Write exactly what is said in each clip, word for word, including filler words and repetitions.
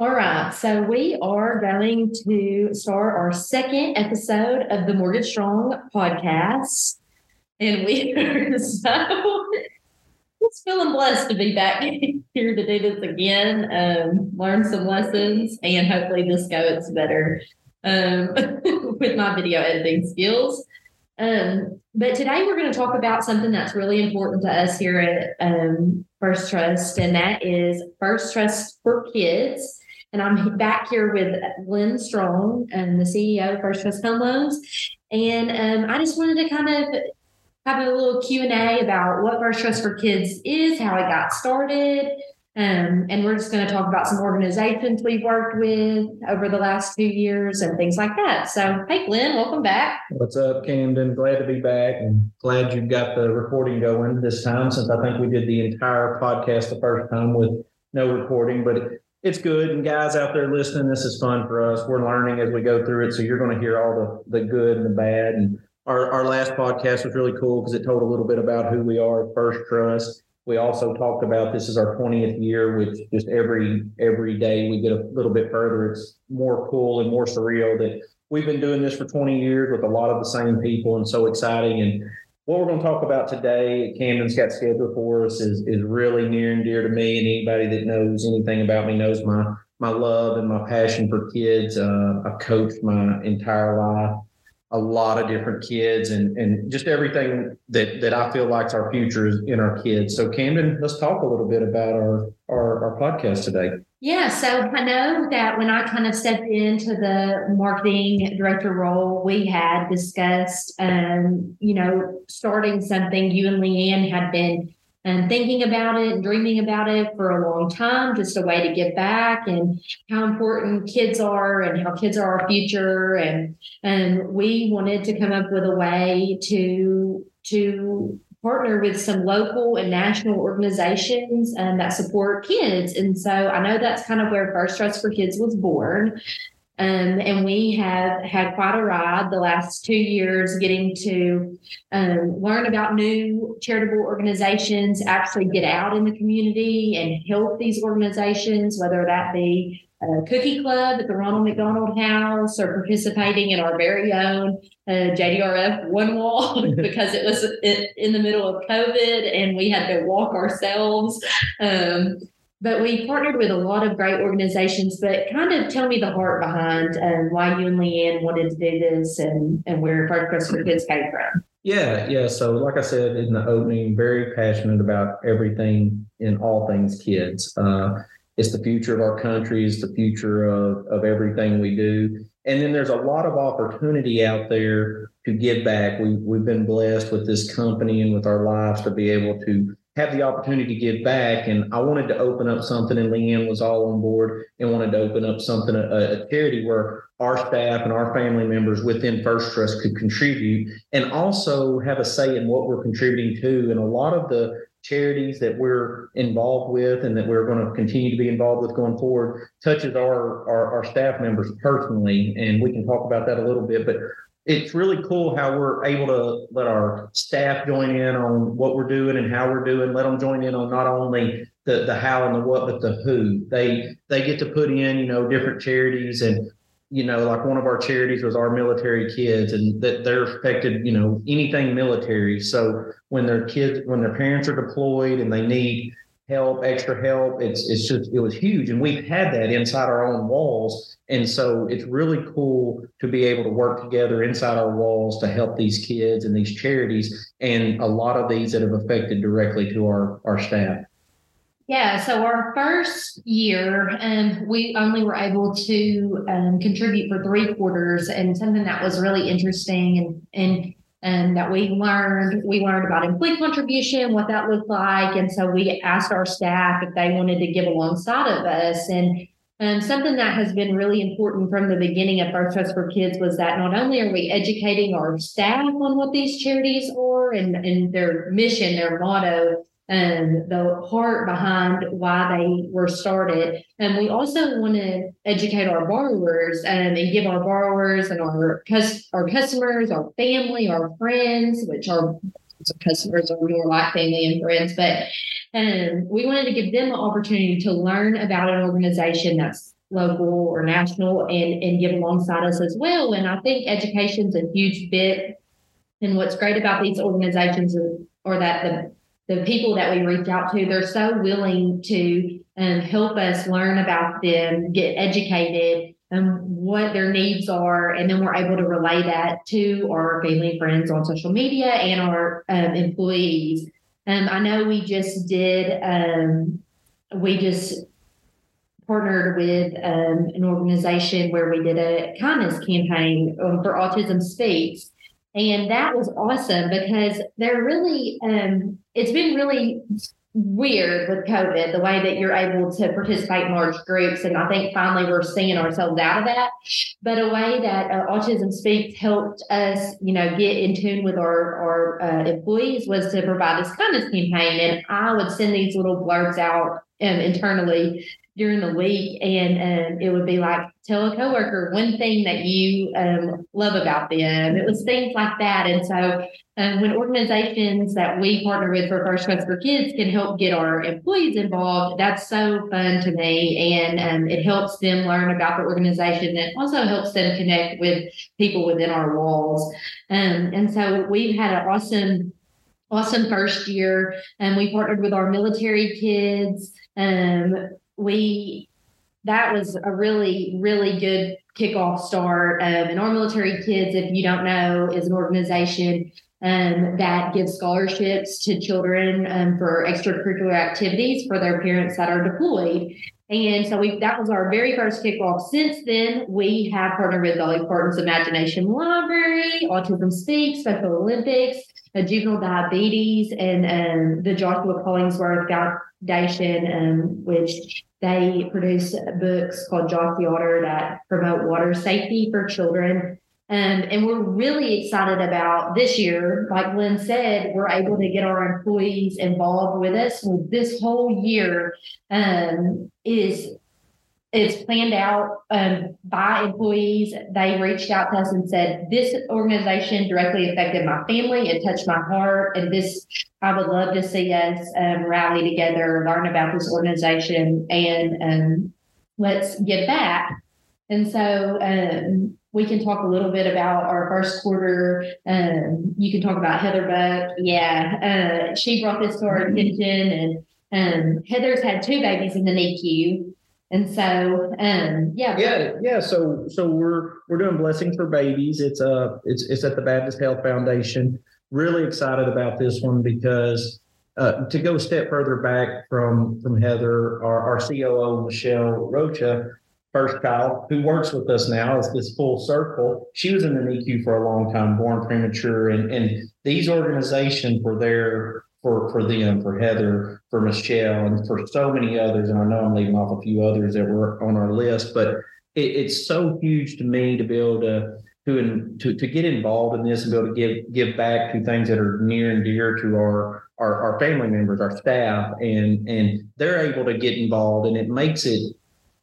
All right, so we are going to start our second episode of the Mortgage Strong podcast. And we are so just feeling blessed to be back here to do this again, um, learn some lessons, and hopefully this goes better um, with my video editing skills. Um, but today we're going to talk about something that's really important to us here at um, First Trust, and that is First Trust for Kids. And I'm back here with Glenn Strong, um, the C E O of First Trust Home Loans. And um, I just wanted to kind of have a little Q and A about what First Trust for Kids is, how it got started. Um, and we're just going to talk about some organizations we've worked with over the last two years and things like that. So, hey, Glenn, welcome back. What's up, Camden? Glad to be back and glad you've got the recording going this time, since I think we did the entire podcast the first time with no recording, but it, It's good. And guys out there listening, this is fun for us. We're learning as we go through it. So you're going to hear all the, the good and the bad. And our, our last podcast was really cool because it told a little bit about who we are at First Trust. We also talked about this is our twentieth year, which just every every day we get a little bit further. It's more cool and more surreal that we've been doing this for twenty years with a lot of the same people, and so exciting. And what we're going to talk about today, Camden's got scheduled for us, is is really near and dear to me, and anybody that knows anything about me knows my my love and my passion for kids. Uh, I've coached my entire life, a lot of different kids, and and just everything that that I feel like's our future is in our kids. So Camden, let's talk a little bit about our our, our podcast today. Yeah, so I know that when I kind of stepped into the marketing director role, we had discussed, um, you know, starting something. You and Leanne had been um, thinking about it and dreaming about it for a long time, just a way to give back and how important kids are and how kids are our future. And and we wanted to come up with a way to to partner with some local and national organizations um, that support kids. And so I know that's kind of where First Trust for Kids was born. Um, and we have had quite a ride the last two years getting to um, learn about new charitable organizations, actually get out in the community and help these organizations, whether that be a cookie club at the Ronald McDonald House or participating in our very own uh, J D R F One Walk because it was in the middle of COVID and we had to walk ourselves. Um, but we partnered with a lot of great organizations, but kind of tell me the heart behind um, why you and Leanne wanted to do this and, and where First Trust for Kids came from. Yeah, yeah. So like I said in the opening, very passionate about everything and all things kids. Uh, It's the future of our country. It's the future of, of everything we do. And then there's a lot of opportunity out there to give back. We, we've been blessed with this company and with our lives to be able to have the opportunity to give back. And I wanted to open up something, and Leanne was all on board and wanted to open up something, a, a charity where our staff and our family members within First Trust could contribute and also have a say in what we're contributing to. And a lot of the charities that we're involved with and that we're going to continue to be involved with going forward touches our, our our staff members personally, and we can talk about that a little bit. But it's really cool how we're able to let our staff join in on what we're doing and how we're doing, let them join in on not only the the how and the what, but the who. They they get to put in, you know, different charities. And you know, like one of our charities was Our Military Kids, and that they're affected, you know, anything military. So when their kids, when their parents are deployed and they need help, extra help, it's it's just, it was huge. And we've had that inside our own walls. And so it's really cool to be able to work together inside our walls to help these kids and these charities. And a lot of these that have affected directly to our, our staff. Yeah, so our first year, um, we only were able to um, contribute for three quarters, and something that was really interesting and and um, that we learned, we learned about employee contribution, what that looked like, and so we asked our staff if they wanted to give alongside of us. And um, something that has been really important from the beginning of First Trust for Kids was that not only are we educating our staff on what these charities are and, and their mission, their motto, and the heart behind why they were started. And we also want to educate our borrowers and, and give our borrowers and our our customers, our family, our friends, which our customers are more like family and friends, but um, we wanted to give them the opportunity to learn about an organization that's local or national, and, and get alongside us as well. And I think education's a huge bit. And what's great about these organizations are that the the people that we reach out to, they're so willing to um, help us learn about them, get educated on what their needs are, and then we're able to relay that to our family and friends on social media and our um, employees. Um, I know we just did, um, we just partnered with um, an organization where we did a kindness campaign um, for Autism Speaks. And that was awesome because they're really, um, it's been really weird with COVID, the way that you're able to participate in large groups. And I think finally we're seeing ourselves out of that. But a way that uh, Autism Speaks helped us, you know, get in tune with our, our uh, employees was to provide this kindness campaign. And I would send these little blurbs out um, internally during the week, and um, it would be like, tell a coworker one thing that you um, love about them. It was things like that. And so um, when organizations that we partner with for First Trust for Kids can help get our employees involved, that's so fun to me. And um, it helps them learn about the organization, and also helps them connect with people within our walls. Um, and so we've had an awesome awesome first year, and um, we partnered with Our Military Kids. Um, We, that was a really, really good kickoff start. Um, and Our Military Kids, if you don't know, is an organization um, that gives scholarships to children um, for extracurricular activities for their parents that are deployed. And so we, that was our very first kickoff. Since then, we have partnered with Dolly Parton's Imagination Library, Autism Speaks, Special Olympics, uh, Juvenile Diabetes, and um, the Joshua Collinsworth Foundation, um, which they produce books called Josh the Otter that promote water safety for children. Um, and we're really excited about this year. Like Glenn said, we're able to get our employees involved with us. Well, this whole year um, is it's planned out um, by employees. They reached out to us and said, this organization directly affected my family and touched my heart. And this, I would love to see us um, rally together, learn about this organization, and um, let's give back. And so um, we can talk a little bit about our first quarter. Um, you can talk about Heather Buck. Yeah, uh, she brought this to our attention, and um, Heather's had two babies in the N I C U, and so um, yeah, yeah, yeah. So, so we're we're doing Blessings for Babies. It's a uh, it's it's at the Baptist Health Foundation. Really excited about this one because uh, to go a step further back from from Heather, our, our C O O Michelle Rocha. First child, who works with us now, is this full circle. She was in the N I C U for a long time, born premature. And, and these organizations were there for, for them, for Heather, for Michelle, and for so many others. And I know I'm leaving off a few others that were on our list, but it, it's so huge to me to be able to, to, to, to get involved in this and be able to give, give back to things that are near and dear to our, our, our family members, our staff, and, and they're able to get involved. And it makes it,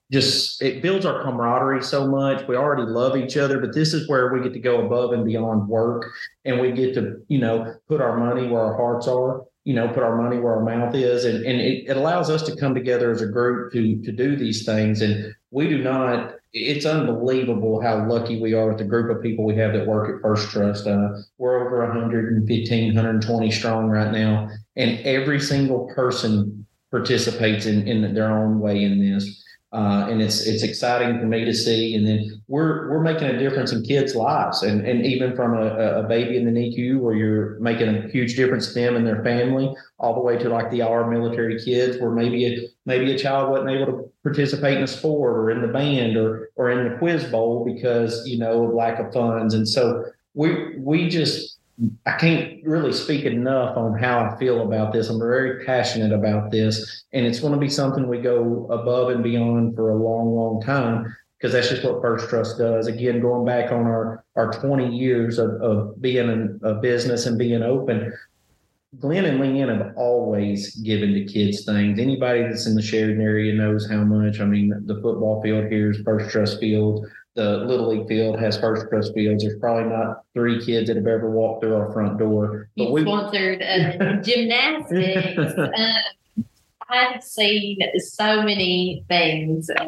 just it builds our camaraderie so much. We already love each other, but this is where we get to go above and beyond work, and we get to, you know, put our money where our hearts are, you know, put our money where our mouth is. And, and it, it allows us to come together as a group to to do these things. And we do not, it's unbelievable how lucky we are with the group of people we have that work at First Trust. Uh, we're over one hundred fifteen, one hundred twenty strong right now. And every single person participates in, in their own way in this. Uh, and it's it's exciting for me to see. And then we're we're making a difference in kids' lives. And and even from a, a baby in the N I C U where you're making a huge difference to them and their family, all the way to like the Our Military Kids where maybe a, maybe a child wasn't able to participate in a sport or in the band or or in the quiz bowl because, you know, of lack of funds. And so we we just, I can't really speak enough on how I feel about this. I'm very passionate about this, and it's going to be something we go above and beyond for a long, long time, because that's just what First Trust does. Again, going back on our, our twenty years of, of being in a business and being open, Glenn and Leanne have always given to kids things. Anybody that's in the Sheridan area knows how much. I mean, the football field here is First Trust Field. The Little League field has First Trust Fields. There's probably not three kids that have ever walked through our front door. But we sponsored uh, gymnastics. Uh, I've seen so many things uh,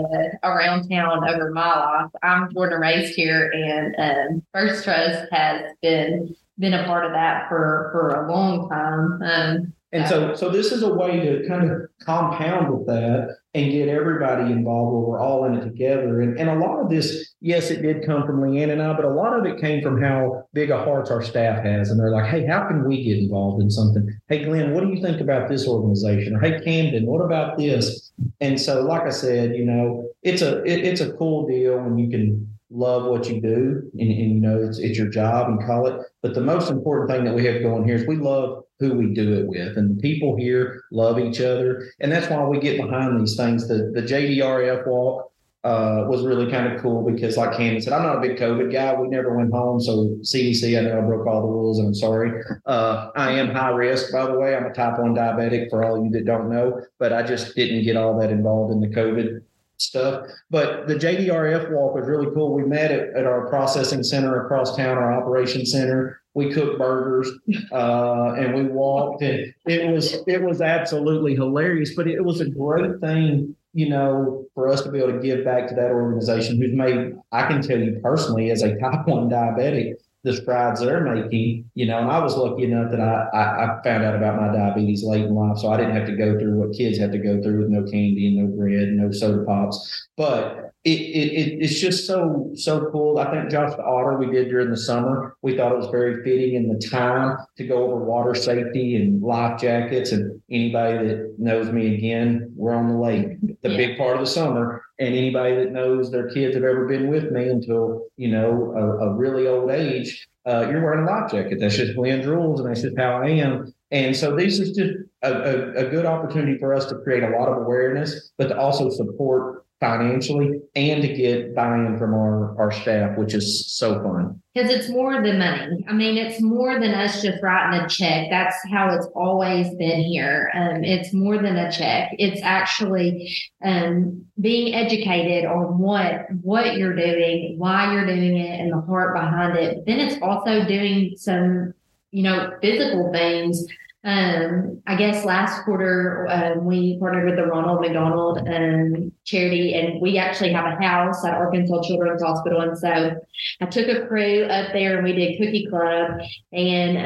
around town over my life. I'm born and raised here, and um, First Trust has been been a part of that for, for a long time. Um, and so, so this is a way to kind of compound with that and get everybody involved where we're all in it together. And, and a lot of this, yes, it did come from Leanne and I, but a lot of it came from how big a heart our staff has. And they're like, hey, how can we get involved in something? Hey, Glenn, what do you think about this organization? Or, hey, Camden, what about this? And so, like I said, you know, it's a it, it's a cool deal when you can love what you do and, and you know, it's, it's your job and call it. But the most important thing that we have going here is we love who we do it with, and the people here love each other. And that's why we get behind these things. The, the J D R F Walk uh, was really kind of cool because, like Camden said, I'm not a big COVID guy. We never went home. So C D C, I know I broke all the rules, and I'm sorry. Uh, I am high risk, by the way. I'm a type one diabetic, for all you that don't know, but I just didn't get all that involved in the COVID stuff. But the J D R F Walk was really cool. We met at, at our processing center across town, our operations center. We cooked burgers uh, and we walked, and it was it was absolutely hilarious. But it was a great thing, you know, for us to be able to give back to that organization who's made, I can tell you personally, as a type one diabetic, the strides they're making, you know. And I was lucky enough that I, I, I found out about my diabetes late in life, so I didn't have to go through what kids have to go through with no candy and no bread and no soda pops. But it, it it's just so, so cool. I think Josh the Otter we did during the summer, we thought it was very fitting in the time to go over water safety and life jackets. And anybody that knows me, again, we're on the lake, the yeah. big part of the summer. And anybody that knows their kids have ever been with me until, you know, a, a really old age, uh, you're wearing a life jacket. That's just Glenn's rules, and that's just how I am. And so this is just a, a, a good opportunity for us to create a lot of awareness, but to also support financially and to get buy-in from our, our staff, which is so fun. Because it's more than money. I mean, it's more than us just writing a check. That's how it's always been here. Um, it's more than a check. It's actually um, being educated on what what you're doing, why you're doing it, and the heart behind it. But then it's also doing some, you know, physical things. Um, I guess last quarter um, we partnered with the Ronald McDonald um, charity, and we actually have a house at Arkansas Children's Hospital. And so I took a crew up there and we did Cookie Club. And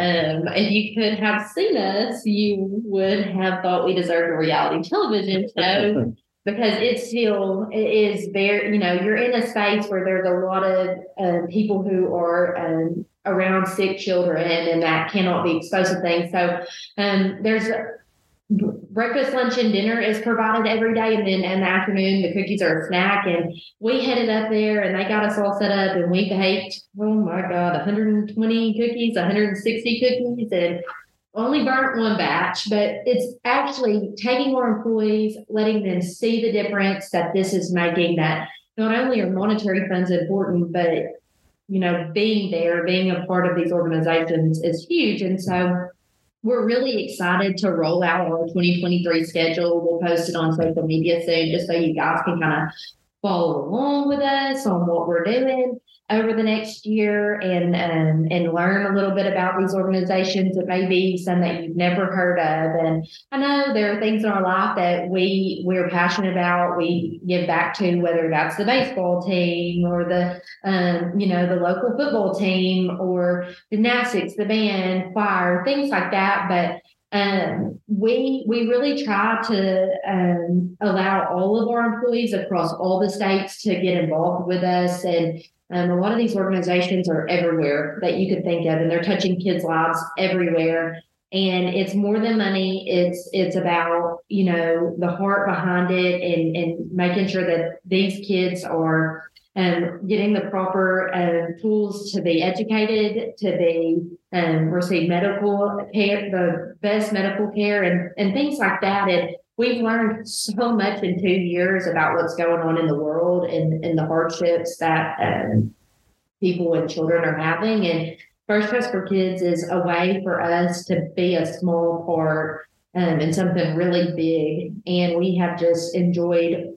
um, if you could have seen us, you would have thought we deserved a reality television show. Because it's still, it is very, you know, you're in a space where there's a lot of um, people who are um, around sick children and that cannot be exposed to things. So um, there's breakfast, lunch, and dinner is provided every day. And then in the afternoon, the cookies are a snack. And we headed up there and they got us all set up, and we baked, oh my God, one hundred twenty cookies, one hundred sixty cookies, and only burnt one batch. But it's actually taking our employees, letting them see the difference that this is making, that not only are monetary funds important, but, you know, being there, being a part of these organizations is huge. And so we're really excited to roll out our twenty twenty-three schedule. We'll post it on social media soon, just so you guys can kind of follow along with us on what we're doing over the next year, and um, and learn a little bit about these organizations. It may be some that you've never heard of. And I know there are things in our life that we, we're passionate about, we give back to, whether that's the baseball team or the, um, you know, the local football team or gymnastics, the band, choir, things like that. But Um, we we really try to um, allow all of our employees across all the states to get involved with us. And um, a lot of these organizations are everywhere that you could think of, and they're touching kids' lives everywhere. And it's more than money. It's it's about, you know, the heart behind it, and, and making sure that these kids are um, getting the proper uh, tools to be educated, to be um, receive medical care, the best medical care, and, and things like that. And we've learned so much in two years about what's going on in the world and, and the hardships that um, people and children are having. And First Trust for Kids is a way for us to be a small part um, in something really big. And we have just enjoyed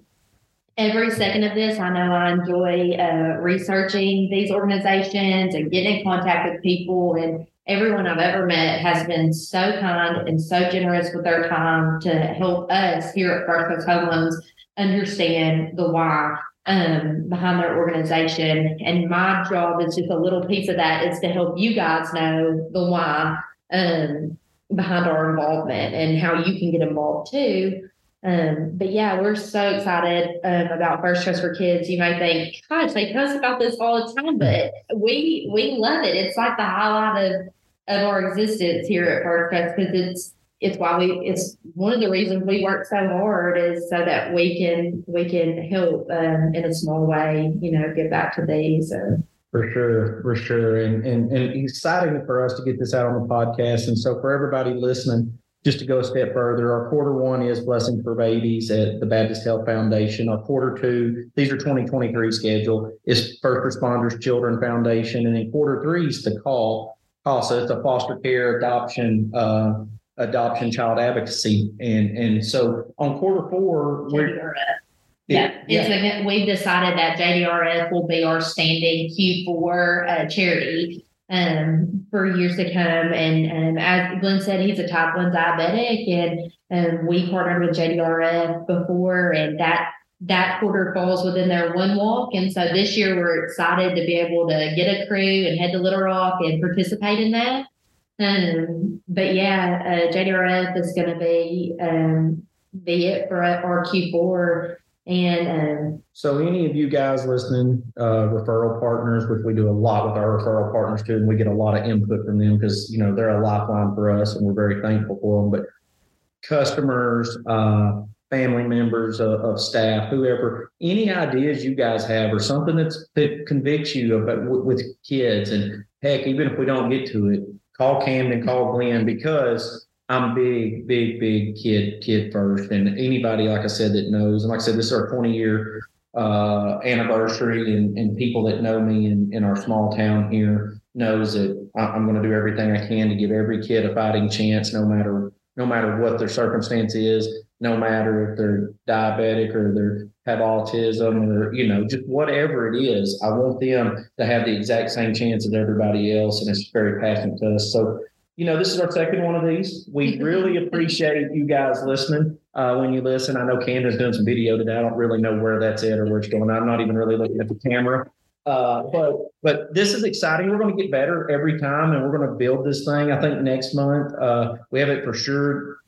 every second of this. I know I enjoy uh, researching these organizations and getting in contact with people and everyone I've ever met has been so kind and so generous with their time to help us here at First Trust Home Loans understand the why um, behind their organization. And my job is just a little piece of that is to help you guys know the why um, behind our involvement and how you can get involved too. Um, but yeah, we're so excited um, about First Trust for Kids. You might think, gosh, they tell us about this all the time, but we we love it. It's like the highlight of, of our existence here at First Trust because it's it's why we it's one of the reasons we work so hard is so that we can we can help um, in a small way, you know, give back to these. So. For sure, for sure, and and and exciting for us to get this out on the podcast, and so for everybody listening. Just to go a step further, our quarter one is Blessings for Babies at the Baptist Health Foundation. Our quarter two, these are twenty twenty-three schedule, is First Responders Children Foundation. And in quarter three is the call, CALSA. It's a foster care adoption, uh, adoption child advocacy. And and so on quarter four, we're... Yeah, yeah. It's a, we've decided that J D R F will be our standing Q four uh, charity. Um, for years to come. And um, as Glenn said, he's a type one diabetic, and um, we partnered with J D R F before, and that that quarter falls within their One Walk. And so this year we're excited to be able to get a crew and head to Little Rock and participate in that. Um, but yeah, uh, J D R F is going to be um, be it for our Q four. And um, so any of you guys listening, uh, referral partners, which we do a lot with our referral partners too, and we get a lot of input from them because, you know, they're a lifeline for us and we're very thankful for them. But customers, uh, family members of, of staff, whoever, any ideas you guys have or something that's, that convicts you about w- with kids, and heck, even if we don't get to it, call Camden, call Glenn, because I'm big, big, big kid, kid first. And anybody, like I said, that knows, and like I said, this is our twenty year uh, anniversary, and, and people that know me in, in our small town here knows that I'm going to do everything I can to give every kid a fighting chance, no matter, no matter what their circumstance is, no matter if they're diabetic or they have autism or, you know, just whatever it is, I want them to have the exact same chance as everybody else. And it's very passionate to us. So, you know, this is our second one of these. We really appreciate you guys listening. Uh, when you listen, I know Camden's doing some video today. I don't really know where that's at or where it's going. I'm not even really looking at the camera. Uh, but but this is exciting. We're going to get better every time, and we're going to build this thing. I think next month uh, we haven't for sure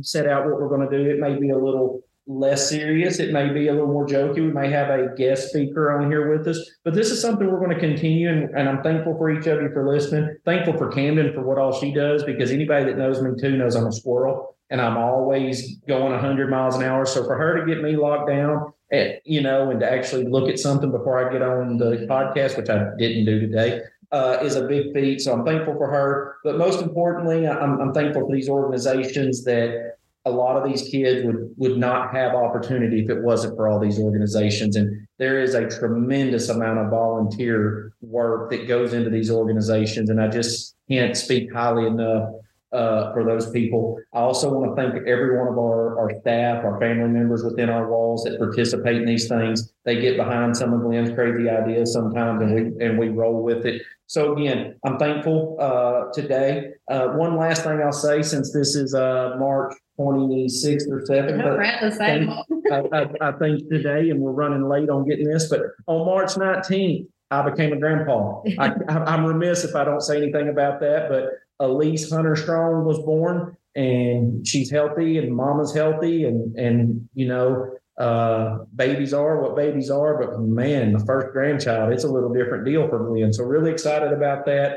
set out what we're going to do. It may be a little less serious. It may be a little more jokey. We may have a guest speaker on here with us, but this is something we're going to continue. And, and I'm thankful for each of you for listening. Thankful for Camden for what all she does, because anybody that knows me too knows I'm a squirrel and I'm always going a hundred miles an hour. So for her to get me locked down at, you know, and to actually look at something before I get on the podcast, which I didn't do today, Uh, is a big feat. So I'm thankful for her, but most importantly, I'm, I'm thankful for these organizations that a lot of these kids would, would not have opportunity if it wasn't for all these organizations. And there is a tremendous amount of volunteer work that goes into these organizations. And I just can't speak highly enough uh, for those people. I also want to thank every one of our, our staff, our family members within our walls that participate in these things. They get behind some of Glenn's crazy ideas sometimes, and we, and we roll with it. So again, I'm thankful uh, today. Uh, one last thing I'll say, since this is uh, March twenty-sixth or seventh, I, I, I think today, and we're running late on getting this, but on March nineteenth, I became a grandpa. I, I'm remiss if I don't say anything about that, but Elise Hunter Strong was born, and she's healthy, and mama's healthy, and, and you know, Uh, babies are what babies are, but man, the first grandchild, it's a little different deal for me. And so really excited about that.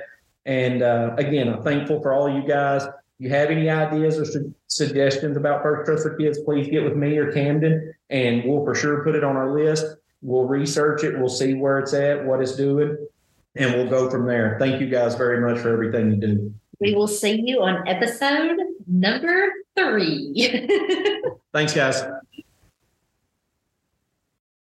And uh, again, I'm thankful for all you guys. If you have any ideas or su- suggestions about First Trust for Kids, please get with me or Camden, and we'll for sure put it on our list. We'll research it. We'll see where it's at, what it's doing, and we'll go from there. Thank you guys very much for everything you do. We will see you on episode number three. Thanks, guys.